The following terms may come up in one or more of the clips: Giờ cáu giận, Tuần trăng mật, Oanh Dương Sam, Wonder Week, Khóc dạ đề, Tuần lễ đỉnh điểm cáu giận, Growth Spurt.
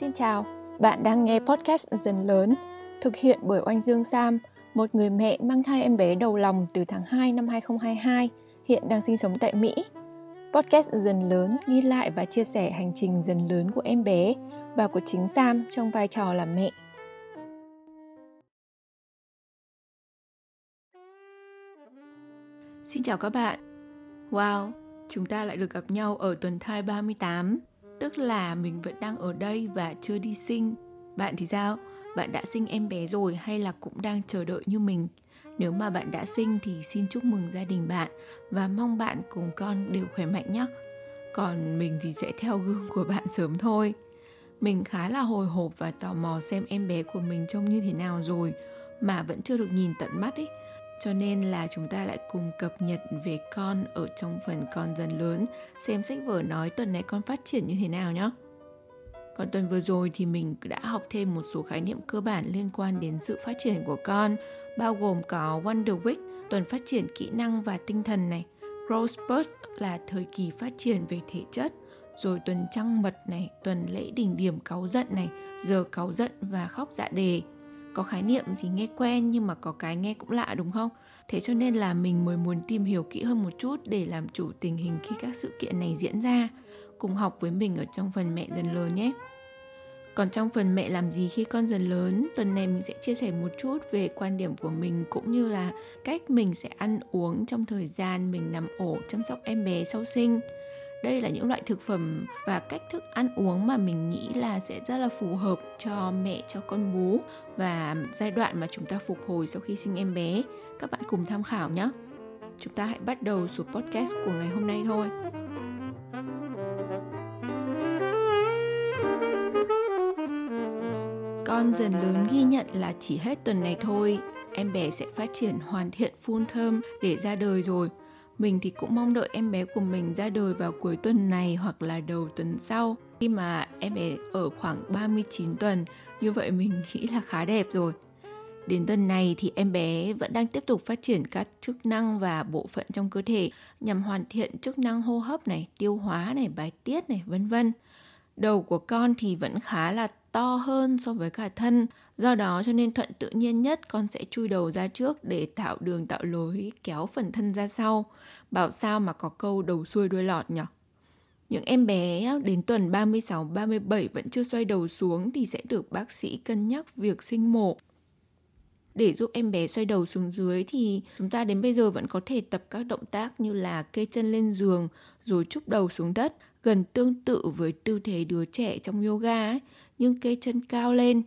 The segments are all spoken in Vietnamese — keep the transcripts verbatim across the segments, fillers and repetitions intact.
Xin chào, bạn đang nghe podcast Dần Lớn, thực hiện bởi Oanh Dương Sam, một người mẹ mang thai em bé đầu lòng từ tháng hai năm hai không hai hai, hiện đang sinh sống tại Mỹ. Podcast Dần Lớn ghi lại và chia sẻ hành trình dần lớn của em bé và của chính Sam trong vai trò là mẹ. Xin chào các bạn. Wow, chúng ta lại được gặp nhau ở tuần thai ba mươi tám. Tức là mình vẫn đang ở đây và chưa đi sinh. Bạn thì sao? Bạn đã sinh em bé rồi hay là cũng đang chờ đợi như mình? Nếu mà bạn đã sinh thì xin chúc mừng gia đình bạn và mong bạn cùng con đều khỏe mạnh nhé. Còn mình thì sẽ theo gương của bạn sớm thôi. Mình khá là hồi hộp và tò mò xem em bé của mình trông như thế nào rồi mà vẫn chưa được nhìn tận mắt ấy. Cho nên là chúng ta lại cùng cập nhật về con ở trong phần Con Dần Lớn, xem sách vở nói tuần này con phát triển như thế nào nhé. Còn tuần vừa rồi thì mình đã học thêm một số khái niệm cơ bản liên quan đến sự phát triển của con, bao gồm có Wonder Week, tuần phát triển kỹ năng và tinh thần này, Growth Spurt là thời kỳ phát triển về thể chất, rồi tuần trăng mật này, tuần lễ đỉnh điểm cáu giận này, giờ cáu giận và khóc dạ đề. Có khái niệm thì nghe quen nhưng mà có cái nghe cũng lạ đúng không? Thế cho nên là mình mới muốn tìm hiểu kỹ hơn một chút để làm chủ tình hình khi các sự kiện này diễn ra. Cùng học với mình ở trong phần mẹ dần lớn nhé. Còn trong phần mẹ làm gì khi con dần lớn, tuần này mình sẽ chia sẻ một chút về quan điểm của mình cũng như là cách mình sẽ ăn uống trong thời gian mình nằm ổ chăm sóc em bé sau sinh. Đây là những loại thực phẩm và cách thức ăn uống mà mình nghĩ là sẽ rất là phù hợp cho mẹ, cho con bú và giai đoạn mà chúng ta phục hồi sau khi sinh em bé. Các bạn cùng tham khảo nhé. Chúng ta hãy bắt đầu số podcast của ngày hôm nay thôi. Con dần lớn ghi nhận là chỉ hết tuần này thôi, em bé sẽ phát triển hoàn thiện full term để ra đời rồi. Mình thì cũng mong đợi em bé của mình ra đời vào cuối tuần này hoặc là đầu tuần sau. Khi mà em bé ở khoảng ba mươi chín tuần, như vậy mình nghĩ là khá đẹp rồi. Đến tuần này thì em bé vẫn đang tiếp tục phát triển các chức năng và bộ phận trong cơ thể nhằm hoàn thiện chức năng hô hấp này, tiêu hóa này, bài tiết này, vân vân. Đầu của con thì vẫn khá là to hơn so với cả thân, do đó cho nên thuận tự nhiên nhất con sẽ chui đầu ra trước để tạo đường tạo lối kéo phần thân ra sau. Bảo sao mà có câu đầu xuôi đuôi lọt nhỉ? Những em bé đến tuần ba mươi sáu, ba mươi bảy vẫn chưa xoay đầu xuống thì sẽ được bác sĩ cân nhắc việc sinh mổ. Để giúp em bé xoay đầu xuống dưới thì chúng ta đến bây giờ vẫn có thể tập các động tác như là kê chân lên giường rồi chúc đầu xuống đất, gần tương tự với tư thế đứa trẻ trong yoga ấy, nhưng kê chân cao lên.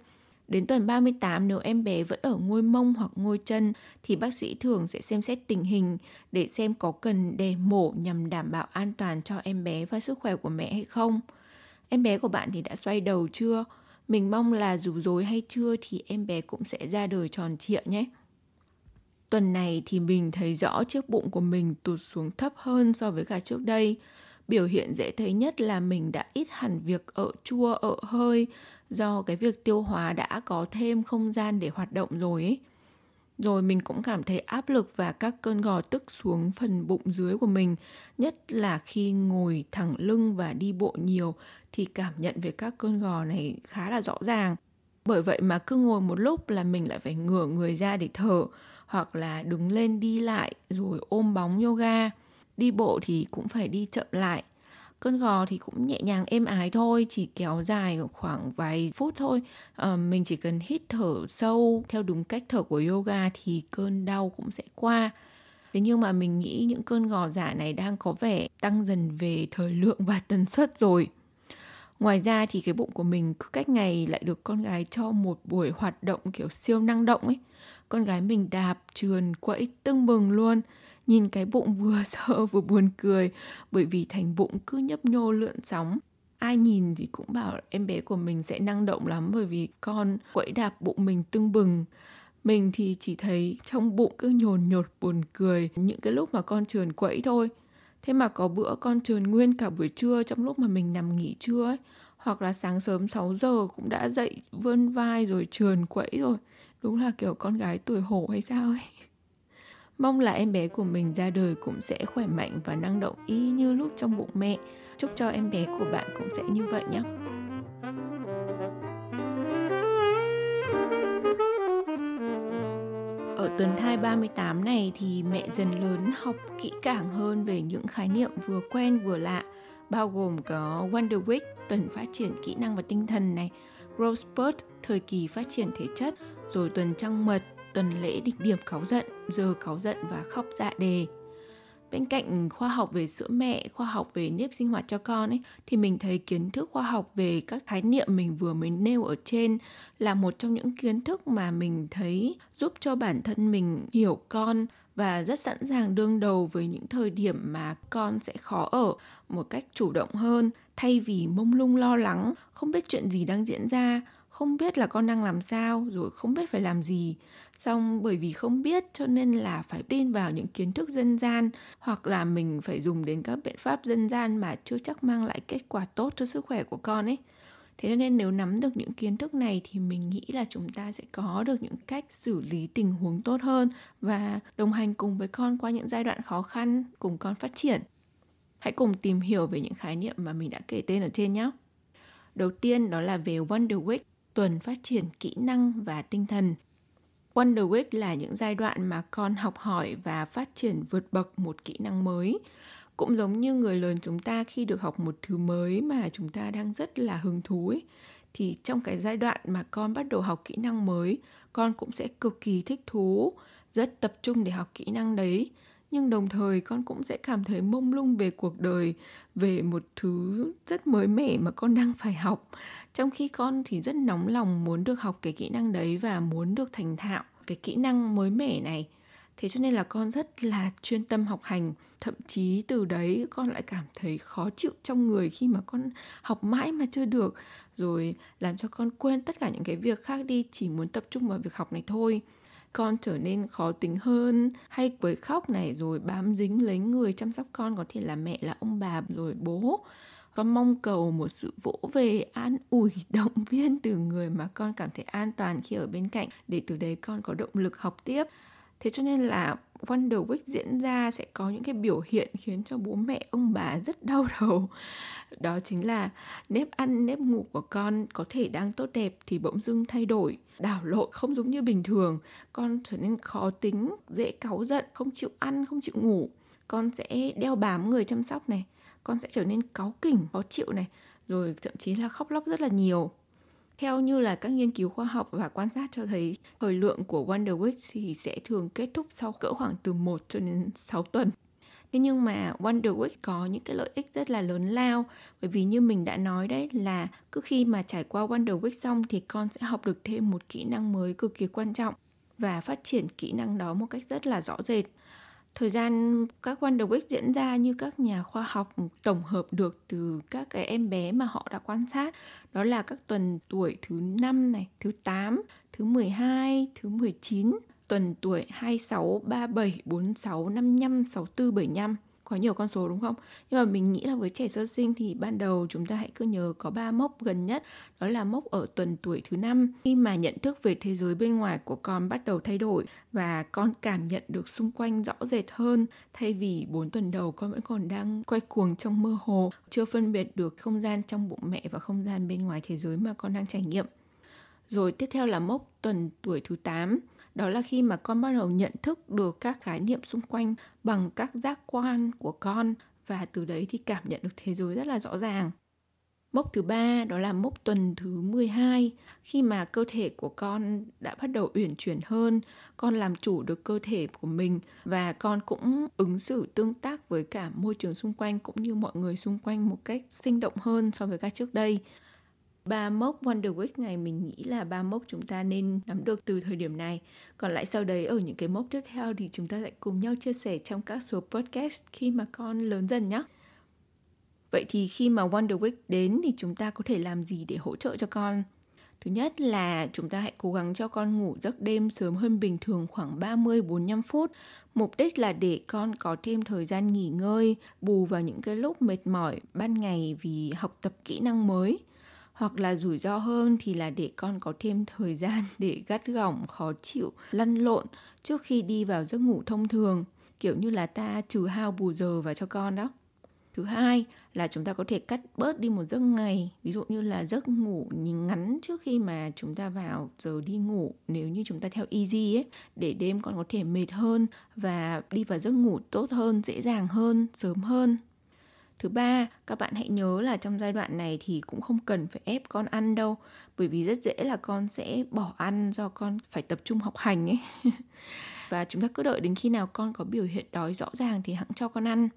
Đến tuần ba mươi tám, nếu em bé vẫn ở ngôi mông hoặc ngôi chân thì bác sĩ thường sẽ xem xét tình hình để xem có cần để mổ nhằm đảm bảo an toàn cho em bé và sức khỏe của mẹ hay không. Em bé của bạn thì đã xoay đầu chưa? Mình mong là dù dối hay chưa thì em bé cũng sẽ ra đời tròn trịa nhé. Tuần này thì mình thấy rõ chiếc bụng của mình tụt xuống thấp hơn so với cả trước đây. Biểu hiện dễ thấy nhất là mình đã ít hẳn việc ở chua, ở hơi do cái việc tiêu hóa đã có thêm không gian để hoạt động rồi ấy. Rồi mình cũng cảm thấy áp lực và các cơn gò tức xuống phần bụng dưới của mình, nhất là khi ngồi thẳng lưng và đi bộ nhiều thì cảm nhận về các cơn gò này khá là rõ ràng. Bởi vậy mà cứ ngồi một lúc là mình lại phải ngửa người ra để thở hoặc là đứng lên đi lại rồi ôm bóng yoga. Đi bộ thì cũng phải đi chậm lại. Cơn gò thì cũng nhẹ nhàng êm ái thôi, chỉ kéo dài khoảng vài phút thôi. À, mình chỉ cần hít thở sâu theo đúng cách thở của yoga thì cơn đau cũng sẽ qua. Thế nhưng mà mình nghĩ những cơn gò giả này đang có vẻ tăng dần về thời lượng và tần suất rồi. Ngoài ra thì cái bụng của mình cứ cách ngày lại được con gái cho một buổi hoạt động kiểu siêu năng động ấy. Con gái mình đạp, trườn, quẫy tưng bừng luôn. Nhìn cái bụng vừa sợ vừa buồn cười bởi vì thành bụng cứ nhấp nhô lượn sóng. Ai nhìn thì cũng bảo em bé của mình sẽ năng động lắm bởi vì con quẫy đạp bụng mình tưng bừng. Mình thì chỉ thấy trong bụng cứ nhồn nhột buồn cười những cái lúc mà con trườn quẫy thôi. Thế mà có bữa con trườn nguyên cả buổi trưa trong lúc mà mình nằm nghỉ trưa ấy. Hoặc là sáng sớm sáu giờ cũng đã dậy vươn vai rồi trườn quẫy rồi. Đúng là kiểu con gái tuổi hổ hay sao ấy. Mong là em bé của mình ra đời cũng sẽ khỏe mạnh và năng động y như lúc trong bụng mẹ. Chúc cho em bé của bạn cũng sẽ như vậy nhé. tuần thai ba mươi tám này thì mẹ dần lớn học kỹ càng hơn về những khái niệm vừa quen vừa lạ, bao gồm có Wonder Week, tuần phát triển kỹ năng và tinh thần này, Growth Spurt, thời kỳ phát triển thể chất, rồi tuần trăng mật, tuần lễ đỉnh điểm cáu giận, giờ cáu giận và khóc dạ đề. Bên cạnh khoa học về sữa mẹ, khoa học về nếp sinh hoạt cho con ấy, thì mình thấy kiến thức khoa học về các khái niệm mình vừa mới nêu ở trên là một trong những kiến thức mà mình thấy giúp cho bản thân mình hiểu con và rất sẵn sàng đương đầu với những thời điểm mà con sẽ khó ở một cách chủ động hơn, thay vì mông lung lo lắng, không biết chuyện gì đang diễn ra, không biết là con đang làm sao, rồi không biết phải làm gì. Xong bởi vì không biết cho nên là phải tin vào những kiến thức dân gian, hoặc là mình phải dùng đến các biện pháp dân gian mà chưa chắc mang lại kết quả tốt cho sức khỏe của con ấy. Thế nên nếu nắm được những kiến thức này thì mình nghĩ là chúng ta sẽ có được những cách xử lý tình huống tốt hơn và đồng hành cùng với con qua những giai đoạn khó khăn, cùng con phát triển. Hãy cùng tìm hiểu về những khái niệm mà mình đã kể tên ở trên nhé. Đầu tiên đó là về Wonder Week, tuần phát triển kỹ năng và tinh thần. Wonder Week là những giai đoạn mà con học hỏi và phát triển vượt bậc một kỹ năng mới. Cũng giống như người lớn chúng ta khi được học một thứ mới mà chúng ta đang rất là hứng thú ấy, thì trong cái giai đoạn mà con bắt đầu học kỹ năng mới, con cũng sẽ cực kỳ thích thú, rất tập trung để học kỹ năng đấy. Nhưng đồng thời con cũng sẽ cảm thấy mông lung về cuộc đời, về một thứ rất mới mẻ mà con đang phải học. Trong khi con thì rất nóng lòng muốn được học cái kỹ năng đấy và muốn được thành thạo cái kỹ năng mới mẻ này. Thế cho nên là con rất là chuyên tâm học hành. Thậm chí từ đấy con lại cảm thấy khó chịu trong người khi mà con học mãi mà chưa được, rồi làm cho con quên tất cả những cái việc khác đi, chỉ muốn tập trung vào việc học này thôi. Con trở nên khó tính hơn, hay quấy khóc này, rồi bám dính lấy người chăm sóc con, có thể là mẹ, là ông bà, rồi bố. Con mong cầu một sự vỗ về, an ủi, động viên từ người mà con cảm thấy an toàn khi ở bên cạnh, để từ đấy con có động lực học tiếp. Thế cho nên là Wonder Week diễn ra sẽ có những cái biểu hiện khiến cho bố mẹ, ông bà rất đau đầu. Đó chính là nếp ăn, nếp ngủ của con có thể đang tốt đẹp thì bỗng dưng thay đổi, đảo lộn, không giống như bình thường. Con trở nên khó tính, dễ cáu giận, không chịu ăn, không chịu ngủ. Con sẽ đeo bám người chăm sóc này, con sẽ trở nên cáu kỉnh, khó chịu này, rồi thậm chí là khóc lóc rất là nhiều. Theo như là các nghiên cứu khoa học và quan sát cho thấy, thời lượng của Wonder Week thì sẽ thường kết thúc sau cỡ khoảng từ một cho đến sáu tuần. Thế nhưng mà Wonder Week có những cái lợi ích rất là lớn lao, bởi vì như mình đã nói đấy, là cứ khi mà trải qua Wonder Week xong thì con sẽ học được thêm một kỹ năng mới cực kỳ quan trọng và phát triển kỹ năng đó một cách rất là rõ rệt. Thời gian các Wonder Week diễn ra như các nhà khoa học tổng hợp được từ các cái em bé mà họ đã quan sát, đó là các tuần tuổi thứ năm này, thứ tám, thứ mười hai, thứ mười chín, tuần tuổi hai mươi sáu, ba mươi bảy, bốn mươi sáu, năm mươi lăm, sáu mươi tư, bảy mươi lăm. Có nhiều con số đúng không? Nhưng mà mình nghĩ là với trẻ sơ sinh thì ban đầu chúng ta hãy cứ nhớ có ba mốc gần nhất, đó là mốc ở tuần tuổi thứ năm, khi mà nhận thức về thế giới bên ngoài của con bắt đầu thay đổi và con cảm nhận được xung quanh rõ rệt hơn, thay vì bốn tuần đầu con vẫn còn đang quay cuồng trong mơ hồ, chưa phân biệt được không gian trong bụng mẹ và không gian bên ngoài thế giới mà con đang trải nghiệm. Rồi tiếp theo là mốc tuần tuổi thứ tám. Đó là khi mà con bắt đầu nhận thức được các khái niệm xung quanh bằng các giác quan của con và từ đấy thì cảm nhận được thế giới rất là rõ ràng. Mốc thứ ba đó là mốc tuần thứ mười hai, khi mà cơ thể của con đã bắt đầu uyển chuyển hơn, con làm chủ được cơ thể của mình và con cũng ứng xử tương tác với cả môi trường xung quanh cũng như mọi người xung quanh một cách sinh động hơn so với các trước đây. Ba mốc Wonder Week này mình nghĩ là ba mốc chúng ta nên nắm được từ thời điểm này. Còn lại sau đấy ở những cái mốc tiếp theo thì chúng ta sẽ cùng nhau chia sẻ trong các số podcast khi mà con lớn dần nhé. Vậy thì khi mà Wonder Week đến thì chúng ta có thể làm gì để hỗ trợ cho con? Thứ nhất là chúng ta hãy cố gắng cho con ngủ giấc đêm sớm hơn bình thường khoảng ba mươi đến bốn mươi lăm phút. Mục đích là để con có thêm thời gian nghỉ ngơi, bù vào những cái lúc mệt mỏi ban ngày vì học tập kỹ năng mới. Hoặc là rủi ro hơn thì là để con có thêm thời gian để gắt gỏng, khó chịu, lăn lộn trước khi đi vào giấc ngủ thông thường, kiểu như là ta trừ hao bù giờ vào cho con đó. Thứ hai là chúng ta có thể cắt bớt đi một giấc ngày, ví dụ như là giấc ngủ ngắn trước khi mà chúng ta vào giờ đi ngủ, nếu như chúng ta theo easy ấy, để đêm con có thể mệt hơn và đi vào giấc ngủ tốt hơn, dễ dàng hơn, sớm hơn. Thứ ba, các bạn hãy nhớ là trong giai đoạn này thì cũng không cần phải ép con ăn đâu, bởi vì rất dễ là con sẽ bỏ ăn do con phải tập trung học hành ấy. Và chúng ta cứ đợi đến khi nào con có biểu hiện đói rõ ràng thì hẵng cho con ăn.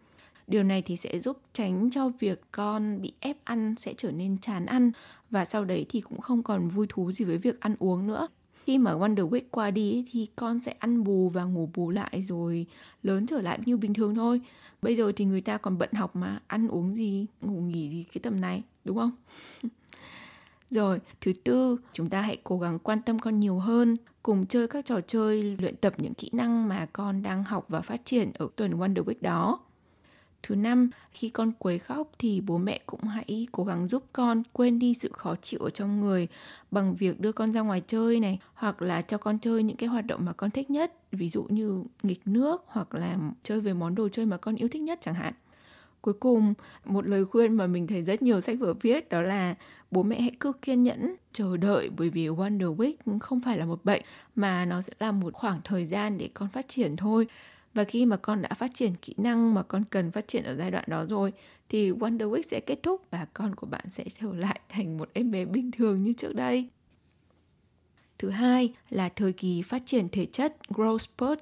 Điều này thì sẽ giúp tránh cho việc con bị ép ăn sẽ trở nên chán ăn, và sau đấy thì cũng không còn vui thú gì với việc ăn uống nữa. Khi mà Wonder Week qua đi thì con sẽ ăn bù và ngủ bù lại rồi lớn trở lại như bình thường thôi. Bây giờ thì người ta còn bận học mà, ăn uống gì, ngủ nghỉ gì cái tầm này, đúng không? Rồi, thứ tư, chúng ta hãy cố gắng quan tâm con nhiều hơn, cùng chơi các trò chơi, luyện tập những kỹ năng mà con đang học và phát triển ở tuần Wonder Week đó. Thứ năm, khi con quấy khóc thì bố mẹ cũng hãy cố gắng giúp con quên đi sự khó chịu ở trong người bằng việc đưa con ra ngoài chơi này, hoặc là cho con chơi những cái hoạt động mà con thích nhất, ví dụ như nghịch nước hoặc là chơi về món đồ chơi mà con yêu thích nhất chẳng hạn. Cuối cùng, một lời khuyên mà mình thấy rất nhiều sách vừa viết đó là bố mẹ hãy cứ kiên nhẫn, chờ đợi, bởi vì Wonder Week không phải là một bệnh mà nó sẽ là một khoảng thời gian để con phát triển thôi. Và khi mà con đã phát triển kỹ năng mà con cần phát triển ở giai đoạn đó rồi thì Wonder Week sẽ kết thúc và con của bạn sẽ trở lại thành một em bé bình thường như trước đây. Thứ hai là thời kỳ phát triển thể chất, Growth Spurt.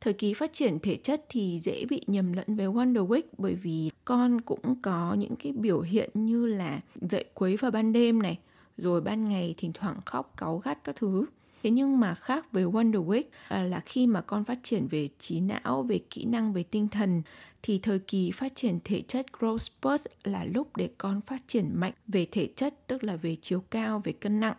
Thời kỳ phát triển thể chất thì dễ bị nhầm lẫn với Wonder Week, bởi vì con cũng có những cái biểu hiện như là dậy quấy vào ban đêm này, rồi ban ngày thỉnh thoảng khóc, cáu gắt các thứ. Thế nhưng mà khác với Wonder Week là khi mà con phát triển về trí não, về kỹ năng, về tinh thần, thì thời kỳ phát triển thể chất Growth Spurt là lúc để con phát triển mạnh về thể chất, tức là về chiều cao, về cân nặng.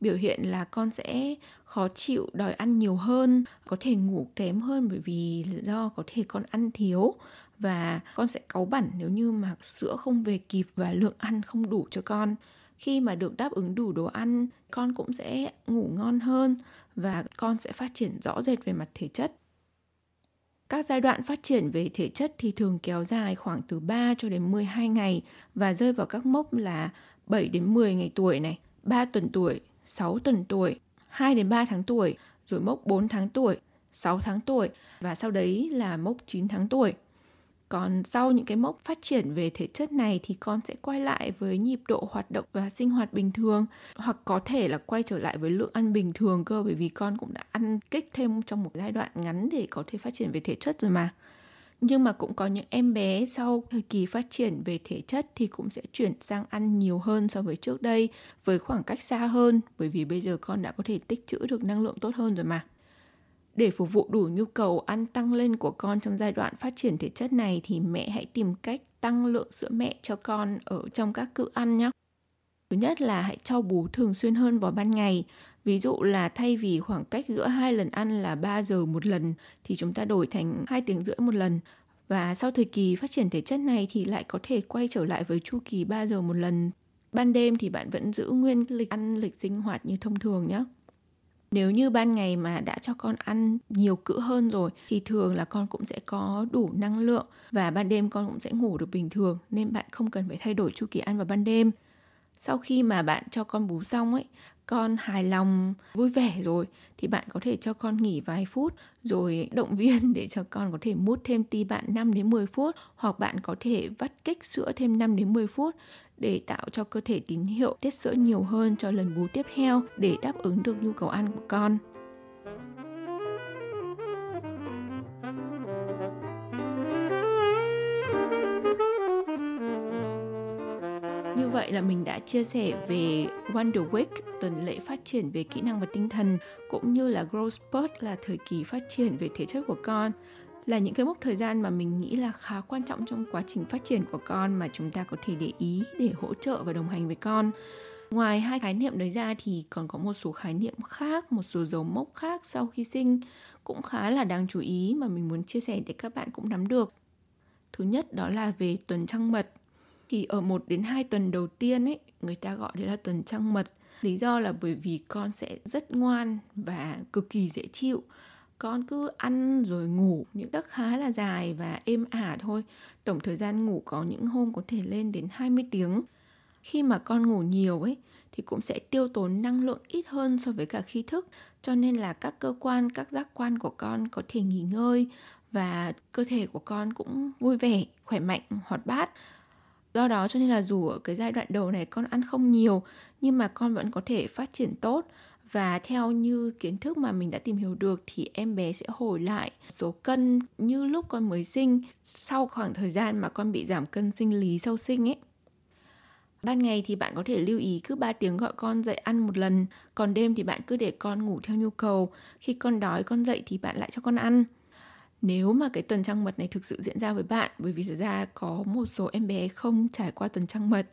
Biểu hiện là con sẽ khó chịu, đòi ăn nhiều hơn, có thể ngủ kém hơn bởi vì do có thể con ăn thiếu, và con sẽ cáu bẳn nếu như mà sữa không về kịp và lượng ăn không đủ cho con. Khi mà được đáp ứng đủ đồ ăn, con cũng sẽ ngủ ngon hơn và con sẽ phát triển rõ rệt về mặt thể chất. Các giai đoạn phát triển về thể chất thì thường kéo dài khoảng từ ba cho đến mười hai ngày và rơi vào các mốc là bảy đến mười ngày tuổi này, ba tuần tuổi, sáu tuần tuổi, hai đến ba tháng tuổi, rồi mốc bốn tháng tuổi, sáu tháng tuổi và sau đấy là mốc chín tháng tuổi. Còn sau những cái mốc phát triển về thể chất này thì con sẽ quay lại với nhịp độ hoạt động và sinh hoạt bình thường, hoặc có thể là quay trở lại với lượng ăn bình thường cơ, bởi vì con cũng đã ăn kích thêm trong một giai đoạn ngắn để có thể phát triển về thể chất rồi mà. Nhưng mà cũng có những em bé sau thời kỳ phát triển về thể chất thì cũng sẽ chuyển sang ăn nhiều hơn so với trước đây, với khoảng cách xa hơn, bởi vì bây giờ con đã có thể tích trữ được năng lượng tốt hơn rồi mà. Để phục vụ đủ nhu cầu ăn tăng lên của con trong giai đoạn phát triển thể chất này thì mẹ hãy tìm cách tăng lượng sữa mẹ cho con ở trong các cữ ăn nhé. Thứ nhất là hãy cho bú thường xuyên hơn vào ban ngày. Ví dụ là thay vì khoảng cách giữa hai lần ăn là ba giờ một lần thì chúng ta đổi thành hai tiếng rưỡi một lần. Và sau thời kỳ phát triển thể chất này thì lại có thể quay trở lại với chu kỳ ba giờ một lần. Ban đêm thì bạn vẫn giữ nguyên lịch ăn, lịch sinh hoạt như thông thường nhé. Nếu như ban ngày mà đã cho con ăn nhiều cữ hơn rồi thì thường là con cũng sẽ có đủ năng lượng và ban đêm con cũng sẽ ngủ được bình thường, nên bạn không cần phải thay đổi chu kỳ ăn vào ban đêm. Sau khi mà bạn cho con bú xong ấy, con hài lòng, vui vẻ rồi thì bạn có thể cho con nghỉ vài phút rồi động viên để cho con có thể mút thêm ti bạn năm đến mười phút, hoặc bạn có thể vắt kích sữa thêm năm đến mười phút để tạo cho cơ thể tín hiệu tiết sữa nhiều hơn cho lần bú tiếp theo để đáp ứng được nhu cầu ăn của con. Như vậy là mình đã chia sẻ về Wonder Week, tuần lễ phát triển về kỹ năng và tinh thần, cũng như là Growth Spurt là thời kỳ phát triển về thể chất của con, là những cái mốc thời gian mà mình nghĩ là khá quan trọng trong quá trình phát triển của con mà chúng ta có thể để ý để hỗ trợ và đồng hành với con. Ngoài hai khái niệm đấy ra thì còn có một số khái niệm khác, một số dấu mốc khác sau khi sinh cũng khá là đáng chú ý mà mình muốn chia sẻ để các bạn cũng nắm được. Thứ nhất đó là về tuần trăng mật. Thì ở một đến hai tuần đầu tiên ấy, người ta gọi đấy là tuần trăng mật. Lý do là bởi vì con sẽ rất ngoan và cực kỳ dễ chịu. Con cứ ăn rồi ngủ những giấc khá là dài và êm ả thôi. Tổng thời gian ngủ có những hôm có thể lên đến hai mươi tiếng. Khi mà con ngủ nhiều ấy thì cũng sẽ tiêu tốn năng lượng ít hơn so với cả khi thức. Cho nên là các cơ quan, các giác quan của con có thể nghỉ ngơi và cơ thể của con cũng vui vẻ, khỏe mạnh, hoạt bát. Do đó cho nên là dù ở cái giai đoạn đầu này con ăn không nhiều nhưng mà con vẫn có thể phát triển tốt. Và theo như kiến thức mà mình đã tìm hiểu được thì em bé sẽ hồi lại số cân như lúc con mới sinh sau khoảng thời gian mà con bị giảm cân sinh lý sau sinh ấy. Ban ngày thì bạn có thể lưu ý cứ ba tiếng gọi con dậy ăn một lần, còn đêm thì bạn cứ để con ngủ theo nhu cầu. Khi con đói con dậy thì bạn lại cho con ăn. Nếu mà cái tuần trăng mật này thực sự diễn ra với bạn, bởi vì thực ra có một số em bé không trải qua tuần trăng mật,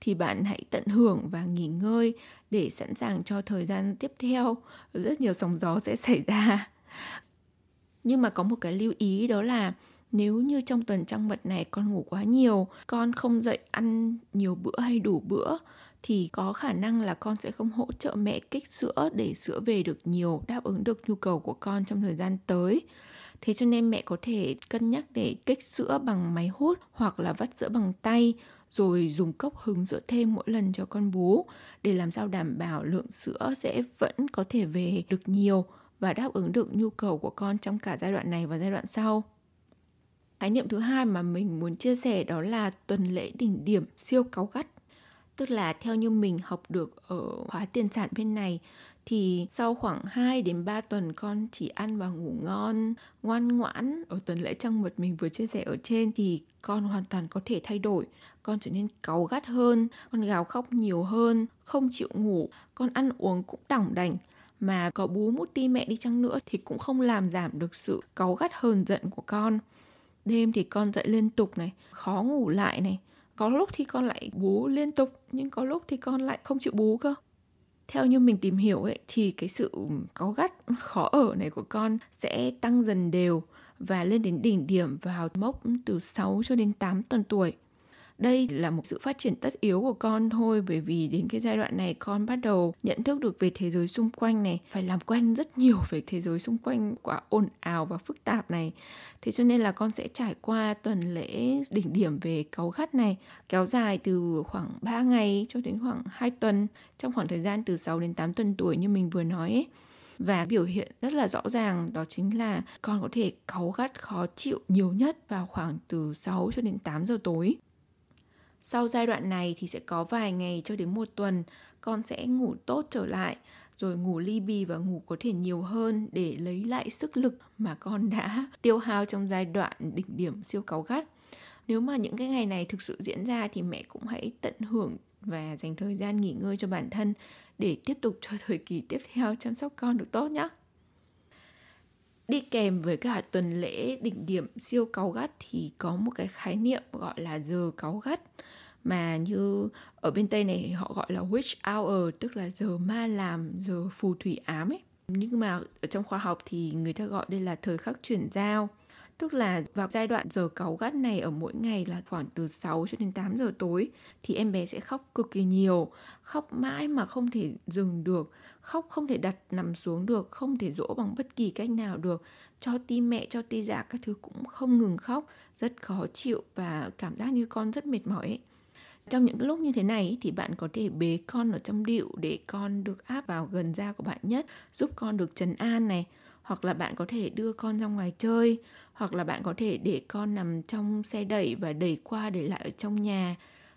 thì bạn hãy tận hưởng và nghỉ ngơi để sẵn sàng cho thời gian tiếp theo. Rất nhiều sóng gió sẽ xảy ra. Nhưng mà có một cái lưu ý đó là nếu như trong tuần trăng mật này con ngủ quá nhiều, con không dậy ăn nhiều bữa hay đủ bữa, thì có khả năng là con sẽ không hỗ trợ mẹ kích sữa để sữa về được nhiều, đáp ứng được nhu cầu của con trong thời gian tới. Thế cho nên mẹ có thể cân nhắc để kích sữa bằng máy hút hoặc là vắt sữa bằng tay, rồi dùng cốc hứng sữa thêm mỗi lần cho con bú để làm sao đảm bảo lượng sữa sẽ vẫn có thể về được nhiều và đáp ứng được nhu cầu của con trong cả giai đoạn này và giai đoạn sau. Khái niệm thứ hai mà mình muốn chia sẻ đó là tuần lễ đỉnh điểm siêu cáu gắt. Tức là theo như mình học được ở khóa tiền sản bên này thì sau khoảng hai đến ba tuần con chỉ ăn và ngủ ngon, ngoan ngoãn ở tuần lễ trăng mật mình vừa chia sẻ ở trên thì con hoàn toàn có thể thay đổi. Con trở nên cáu gắt hơn, con gào khóc nhiều hơn, không chịu ngủ, con ăn uống cũng đỏng đành. Mà có bú mút ti mẹ đi chăng nữa thì cũng không làm giảm được sự cáu gắt hờn giận của con. Đêm thì con dậy liên tục này, khó ngủ lại này. Có lúc thì con lại bú liên tục, nhưng có lúc thì con lại không chịu bú cơ. Theo như mình tìm hiểu ấy, thì cái sự cáu gắt, khó ở này của con sẽ tăng dần đều và lên đến đỉnh điểm vào mốc từ sáu cho đến tám tuần tuổi. Đây là một sự phát triển tất yếu của con thôi, bởi vì đến cái giai đoạn này con bắt đầu nhận thức được về thế giới xung quanh này, phải làm quen rất nhiều về thế giới xung quanh quá ồn ào và phức tạp này. Thế cho nên là con sẽ trải qua tuần lễ đỉnh điểm về cáu gắt này, kéo dài từ khoảng ba ngày cho đến khoảng hai tuần, trong khoảng thời gian từ sáu đến tám tuần tuổi như mình vừa nói ấy. Và biểu hiện rất là rõ ràng đó chính là con có thể cáu gắt khó chịu nhiều nhất vào khoảng từ sáu cho đến tám giờ tối. Sau giai đoạn này thì sẽ có vài ngày cho đến một tuần con sẽ ngủ tốt trở lại, rồi ngủ li bì và ngủ có thể nhiều hơn để lấy lại sức lực mà con đã tiêu hao trong giai đoạn đỉnh điểm siêu cáu gắt. Nếu mà những cái ngày này thực sự diễn ra thì mẹ cũng hãy tận hưởng và dành thời gian nghỉ ngơi cho bản thân để tiếp tục cho thời kỳ tiếp theo chăm sóc con được tốt nhé. Đi kèm với cả tuần lễ đỉnh điểm siêu cáu gắt thì có một cái khái niệm gọi là giờ cáu gắt, mà như ở bên Tây này họ gọi là witch hour, tức là giờ ma làm, giờ phù thủy ám ấy. Nhưng mà ở trong khoa học thì người ta gọi đây là thời khắc chuyển giao. Tức là vào giai đoạn giờ cáu gắt này ở mỗi ngày là khoảng từ sáu cho đến tám giờ tối thì em bé sẽ khóc cực kỳ nhiều, khóc mãi mà không thể dừng được, khóc không thể đặt nằm xuống được, không thể dỗ bằng bất kỳ cách nào được, cho ti mẹ, cho ti giả các thứ cũng không ngừng khóc, rất khó chịu và cảm giác như con rất mệt mỏi ấy. Trong những lúc như thế này thì bạn có thể bế con ở trong điệu để con được áp vào gần da của bạn nhất, giúp con được trấn an này. Hoặc là bạn có thể đưa con ra ngoài chơi, hoặc là bạn có thể để con nằm trong xe đẩy và đẩy qua để lại ở trong nhà.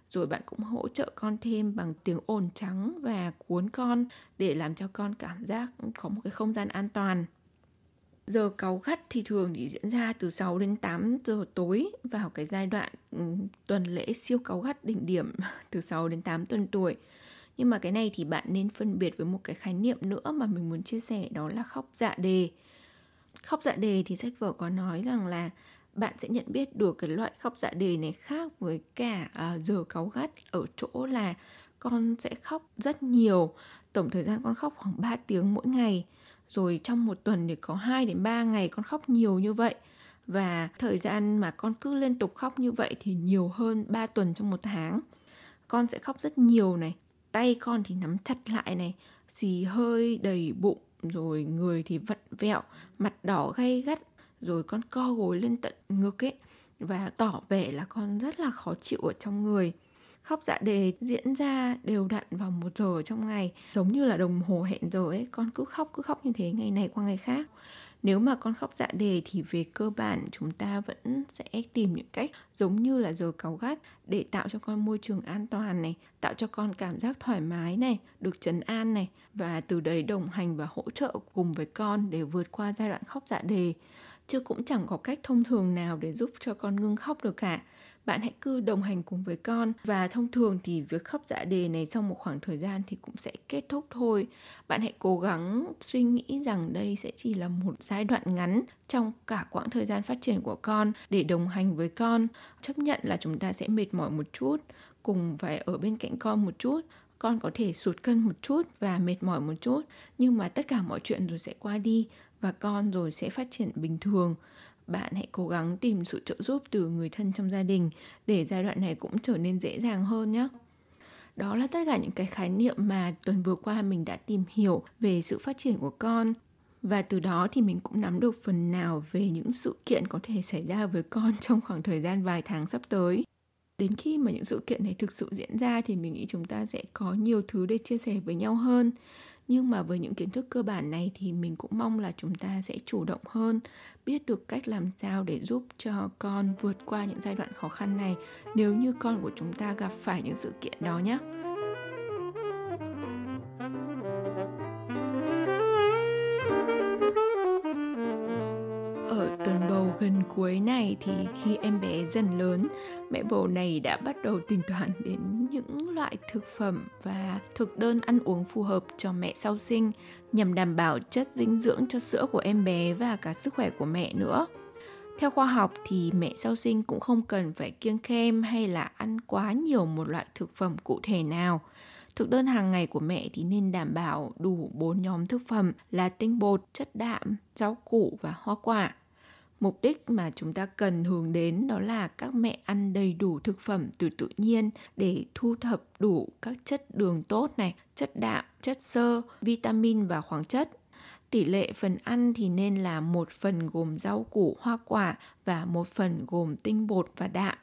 Rồi bạn cũng hỗ trợ con thêm bằng tiếng ồn trắng và cuốn con để làm cho con cảm giác có một cái không gian an toàn. Giờ cáu gắt thì thường thì diễn ra từ sáu đến tám giờ tối vào cái giai đoạn tuần lễ siêu cáu gắt đỉnh điểm từ sáu đến tám tuần tuổi. Nhưng mà cái này thì bạn nên phân biệt với một cái khái niệm nữa mà mình muốn chia sẻ, đó là khóc dạ đề. Khóc dạ đề thì sách vở có nói rằng là bạn sẽ nhận biết được cái loại khóc dạ đề này khác với cả uh, giờ cáu gắt ở chỗ là con sẽ khóc rất nhiều. Tổng thời gian con khóc khoảng ba tiếng mỗi ngày. Rồi trong một tuần thì có hai đến ba ngày con khóc nhiều như vậy. Và thời gian mà con cứ liên tục khóc như vậy thì nhiều hơn ba tuần trong một tháng. Con sẽ khóc rất nhiều này. Tay con thì nắm chặt lại này, xì hơi đầy bụng, rồi người thì vặn vẹo, mặt đỏ gay gắt, rồi con co gối lên tận ngực ấy, và tỏ vẻ là con rất là khó chịu ở trong người. Khóc dạ đề diễn ra đều đặn vào một giờ trong ngày, giống như là đồng hồ hẹn giờ ấy, con cứ khóc cứ khóc như thế ngày này qua ngày khác. Nếu mà con khóc dạ đề thì về cơ bản chúng ta vẫn sẽ tìm những cách giống như là giờ cáu gắt để tạo cho con môi trường an toàn này, tạo cho con cảm giác thoải mái này, được trấn an này, và từ đấy đồng hành và hỗ trợ cùng với con để vượt qua giai đoạn khóc dạ đề. Chứ cũng chẳng có cách thông thường nào để giúp cho con ngưng khóc được cả. Bạn hãy cứ đồng hành cùng với con. Và thông thường thì việc khóc dạ đề này sau một khoảng thời gian thì cũng sẽ kết thúc thôi. Bạn hãy cố gắng suy nghĩ rằng đây sẽ chỉ là một giai đoạn ngắn trong cả quãng thời gian phát triển của con, để đồng hành với con, chấp nhận là chúng ta sẽ mệt mỏi một chút, cùng phải ở bên cạnh con một chút, con có thể sụt cân một chút và mệt mỏi một chút, nhưng mà tất cả mọi chuyện rồi sẽ qua đi và con rồi sẽ phát triển bình thường. Bạn hãy cố gắng tìm sự trợ giúp từ người thân trong gia đình để giai đoạn này cũng trở nên dễ dàng hơn nhé. Đó là tất cả những cái khái niệm mà tuần vừa qua mình đã tìm hiểu về sự phát triển của con. Và từ đó thì mình cũng nắm được phần nào về những sự kiện có thể xảy ra với con trong khoảng thời gian vài tháng sắp tới. Đến khi mà những sự kiện này thực sự diễn ra thì mình nghĩ chúng ta sẽ có nhiều thứ để chia sẻ với nhau hơn. Nhưng mà với những kiến thức cơ bản này thì mình cũng mong là chúng ta sẽ chủ động hơn, biết được cách làm sao để giúp cho con vượt qua những giai đoạn khó khăn này nếu như con của chúng ta gặp phải những sự kiện đó nhé. Gần cuối này thì khi em bé dần lớn, mẹ bầu này đã bắt đầu tính toán đến những loại thực phẩm và thực đơn ăn uống phù hợp cho mẹ sau sinh, nhằm đảm bảo chất dinh dưỡng cho sữa của em bé và cả sức khỏe của mẹ nữa. Theo khoa học thì mẹ sau sinh cũng không cần phải kiêng khem hay là ăn quá nhiều một loại thực phẩm cụ thể nào. Thực đơn hàng ngày của mẹ thì nên đảm bảo đủ bốn nhóm thực phẩm là tinh bột, chất đạm, rau củ và hoa quả. Mục đích mà chúng ta cần hướng đến đó là các mẹ ăn đầy đủ thực phẩm từ tự nhiên để thu thập đủ các chất đường tốt này, chất đạm, chất xơ, vitamin và khoáng chất. Tỷ lệ phần ăn thì nên là một phần gồm rau củ, hoa quả và một phần gồm tinh bột và đạm.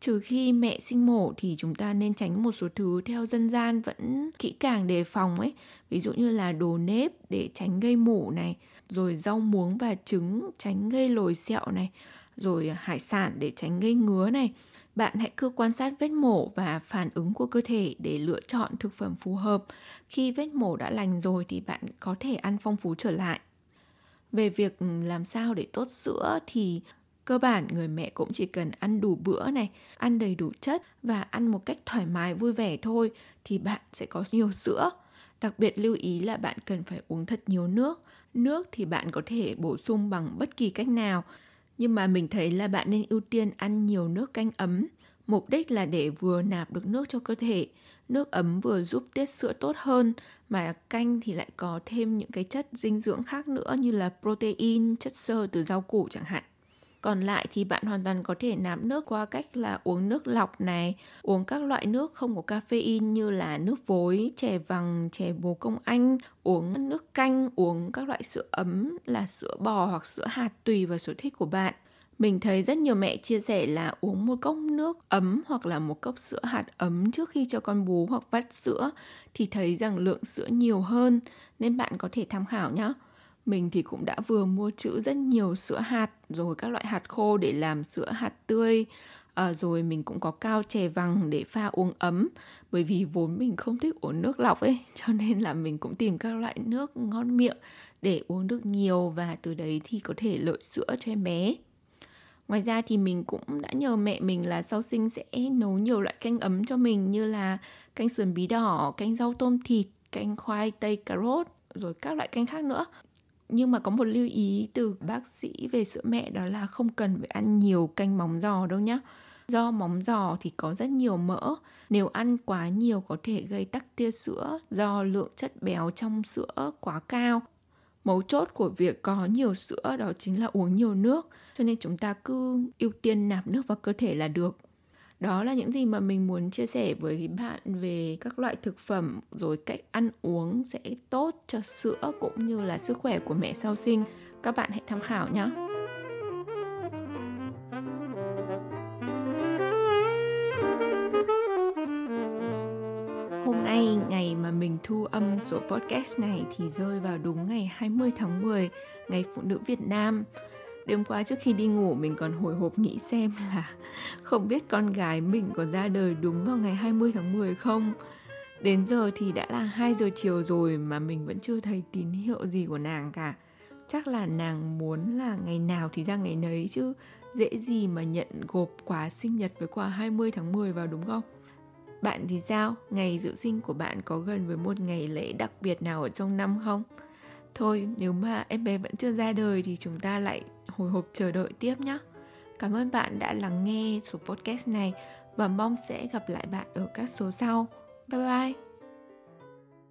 Trừ khi mẹ sinh mổ thì chúng ta nên tránh một số thứ theo dân gian vẫn kỹ càng đề phòng ấy. Ví dụ như là đồ nếp để tránh gây mủ này, rồi rau muống và trứng tránh gây lồi sẹo này, rồi hải sản để tránh gây ngứa này. Bạn hãy cứ quan sát vết mổ và phản ứng của cơ thể để lựa chọn thực phẩm phù hợp. Khi vết mổ đã lành rồi thì bạn có thể ăn phong phú trở lại. Về việc làm sao để tốt sữa thì cơ bản người mẹ cũng chỉ cần ăn đủ bữa này, ăn đầy đủ chất và ăn một cách thoải mái vui vẻ thôi thì bạn sẽ có nhiều sữa. Đặc biệt lưu ý là bạn cần phải uống thật nhiều nước. Nước thì bạn có thể bổ sung bằng bất kỳ cách nào, nhưng mà mình thấy là bạn nên ưu tiên ăn nhiều nước canh ấm. Mục đích là để vừa nạp được nước cho cơ thể. Nước ấm vừa giúp tiết sữa tốt hơn, mà canh thì lại có thêm những cái chất dinh dưỡng khác nữa như là protein, chất xơ từ rau củ chẳng hạn. Còn lại thì bạn hoàn toàn có thể nạp nước qua cách là uống nước lọc này, uống các loại nước không có caffeine như là nước vối, chè vàng, chè bồ công anh, uống nước canh, uống các loại sữa ấm là sữa bò hoặc sữa hạt tùy vào sở thích của bạn. Mình thấy rất nhiều mẹ chia sẻ là uống một cốc nước ấm hoặc là một cốc sữa hạt ấm trước khi cho con bú hoặc vắt sữa thì thấy rằng lượng sữa nhiều hơn, nên bạn có thể tham khảo nhé. Mình thì cũng đã vừa mua trữ rất nhiều sữa hạt, rồi các loại hạt khô để làm sữa hạt tươi, à, rồi mình cũng có cao chè vàng để pha uống ấm. Bởi vì vốn mình không thích uống nước lọc ấy, cho nên là mình cũng tìm các loại nước ngon miệng để uống được nhiều, và từ đấy thì có thể lợi sữa cho em bé. Ngoài ra thì mình cũng đã nhờ mẹ mình là sau sinh sẽ nấu nhiều loại canh ấm cho mình, như là canh sườn bí đỏ, canh rau tôm thịt, canh khoai tây cà rốt, rồi các loại canh khác nữa. Nhưng mà có một lưu ý từ bác sĩ về sữa mẹ đó là không cần phải ăn nhiều canh móng giò đâu nhé. Do móng giò thì có rất nhiều mỡ, nếu ăn quá nhiều có thể gây tắc tia sữa do lượng chất béo trong sữa quá cao. Mấu chốt của việc có nhiều sữa đó chính là uống nhiều nước, cho nên chúng ta cứ ưu tiên nạp nước vào cơ thể là được. Đó là những gì mà mình muốn chia sẻ với bạn về các loại thực phẩm, rồi cách ăn uống sẽ tốt cho sữa cũng như là sức khỏe của mẹ sau sinh. Các bạn hãy tham khảo nhé. Hôm nay, ngày mà mình thu âm số podcast này thì rơi vào đúng ngày hai mươi tháng mười, Ngày Phụ nữ Việt Nam. Đêm qua trước khi đi ngủ mình còn hồi hộp nghĩ xem là không biết con gái mình có ra đời đúng vào ngày hai mươi tháng mười không. Đến giờ thì đã là hai giờ chiều rồi mà mình vẫn chưa thấy tín hiệu gì của nàng cả. Chắc là nàng muốn là ngày nào thì ra ngày nấy chứ dễ gì mà nhận gộp quà sinh nhật với quà hai mươi tháng mười vào, đúng không? Bạn thì sao? Ngày dự sinh của bạn có gần với một ngày lễ đặc biệt nào ở trong năm không? Thôi, nếu mà em bé vẫn chưa ra đời thì chúng ta lại hồi hộp chờ đợi tiếp nhé. Cảm ơn bạn đã lắng nghe số podcast này và mong sẽ gặp lại bạn ở các số sau. Bye bye!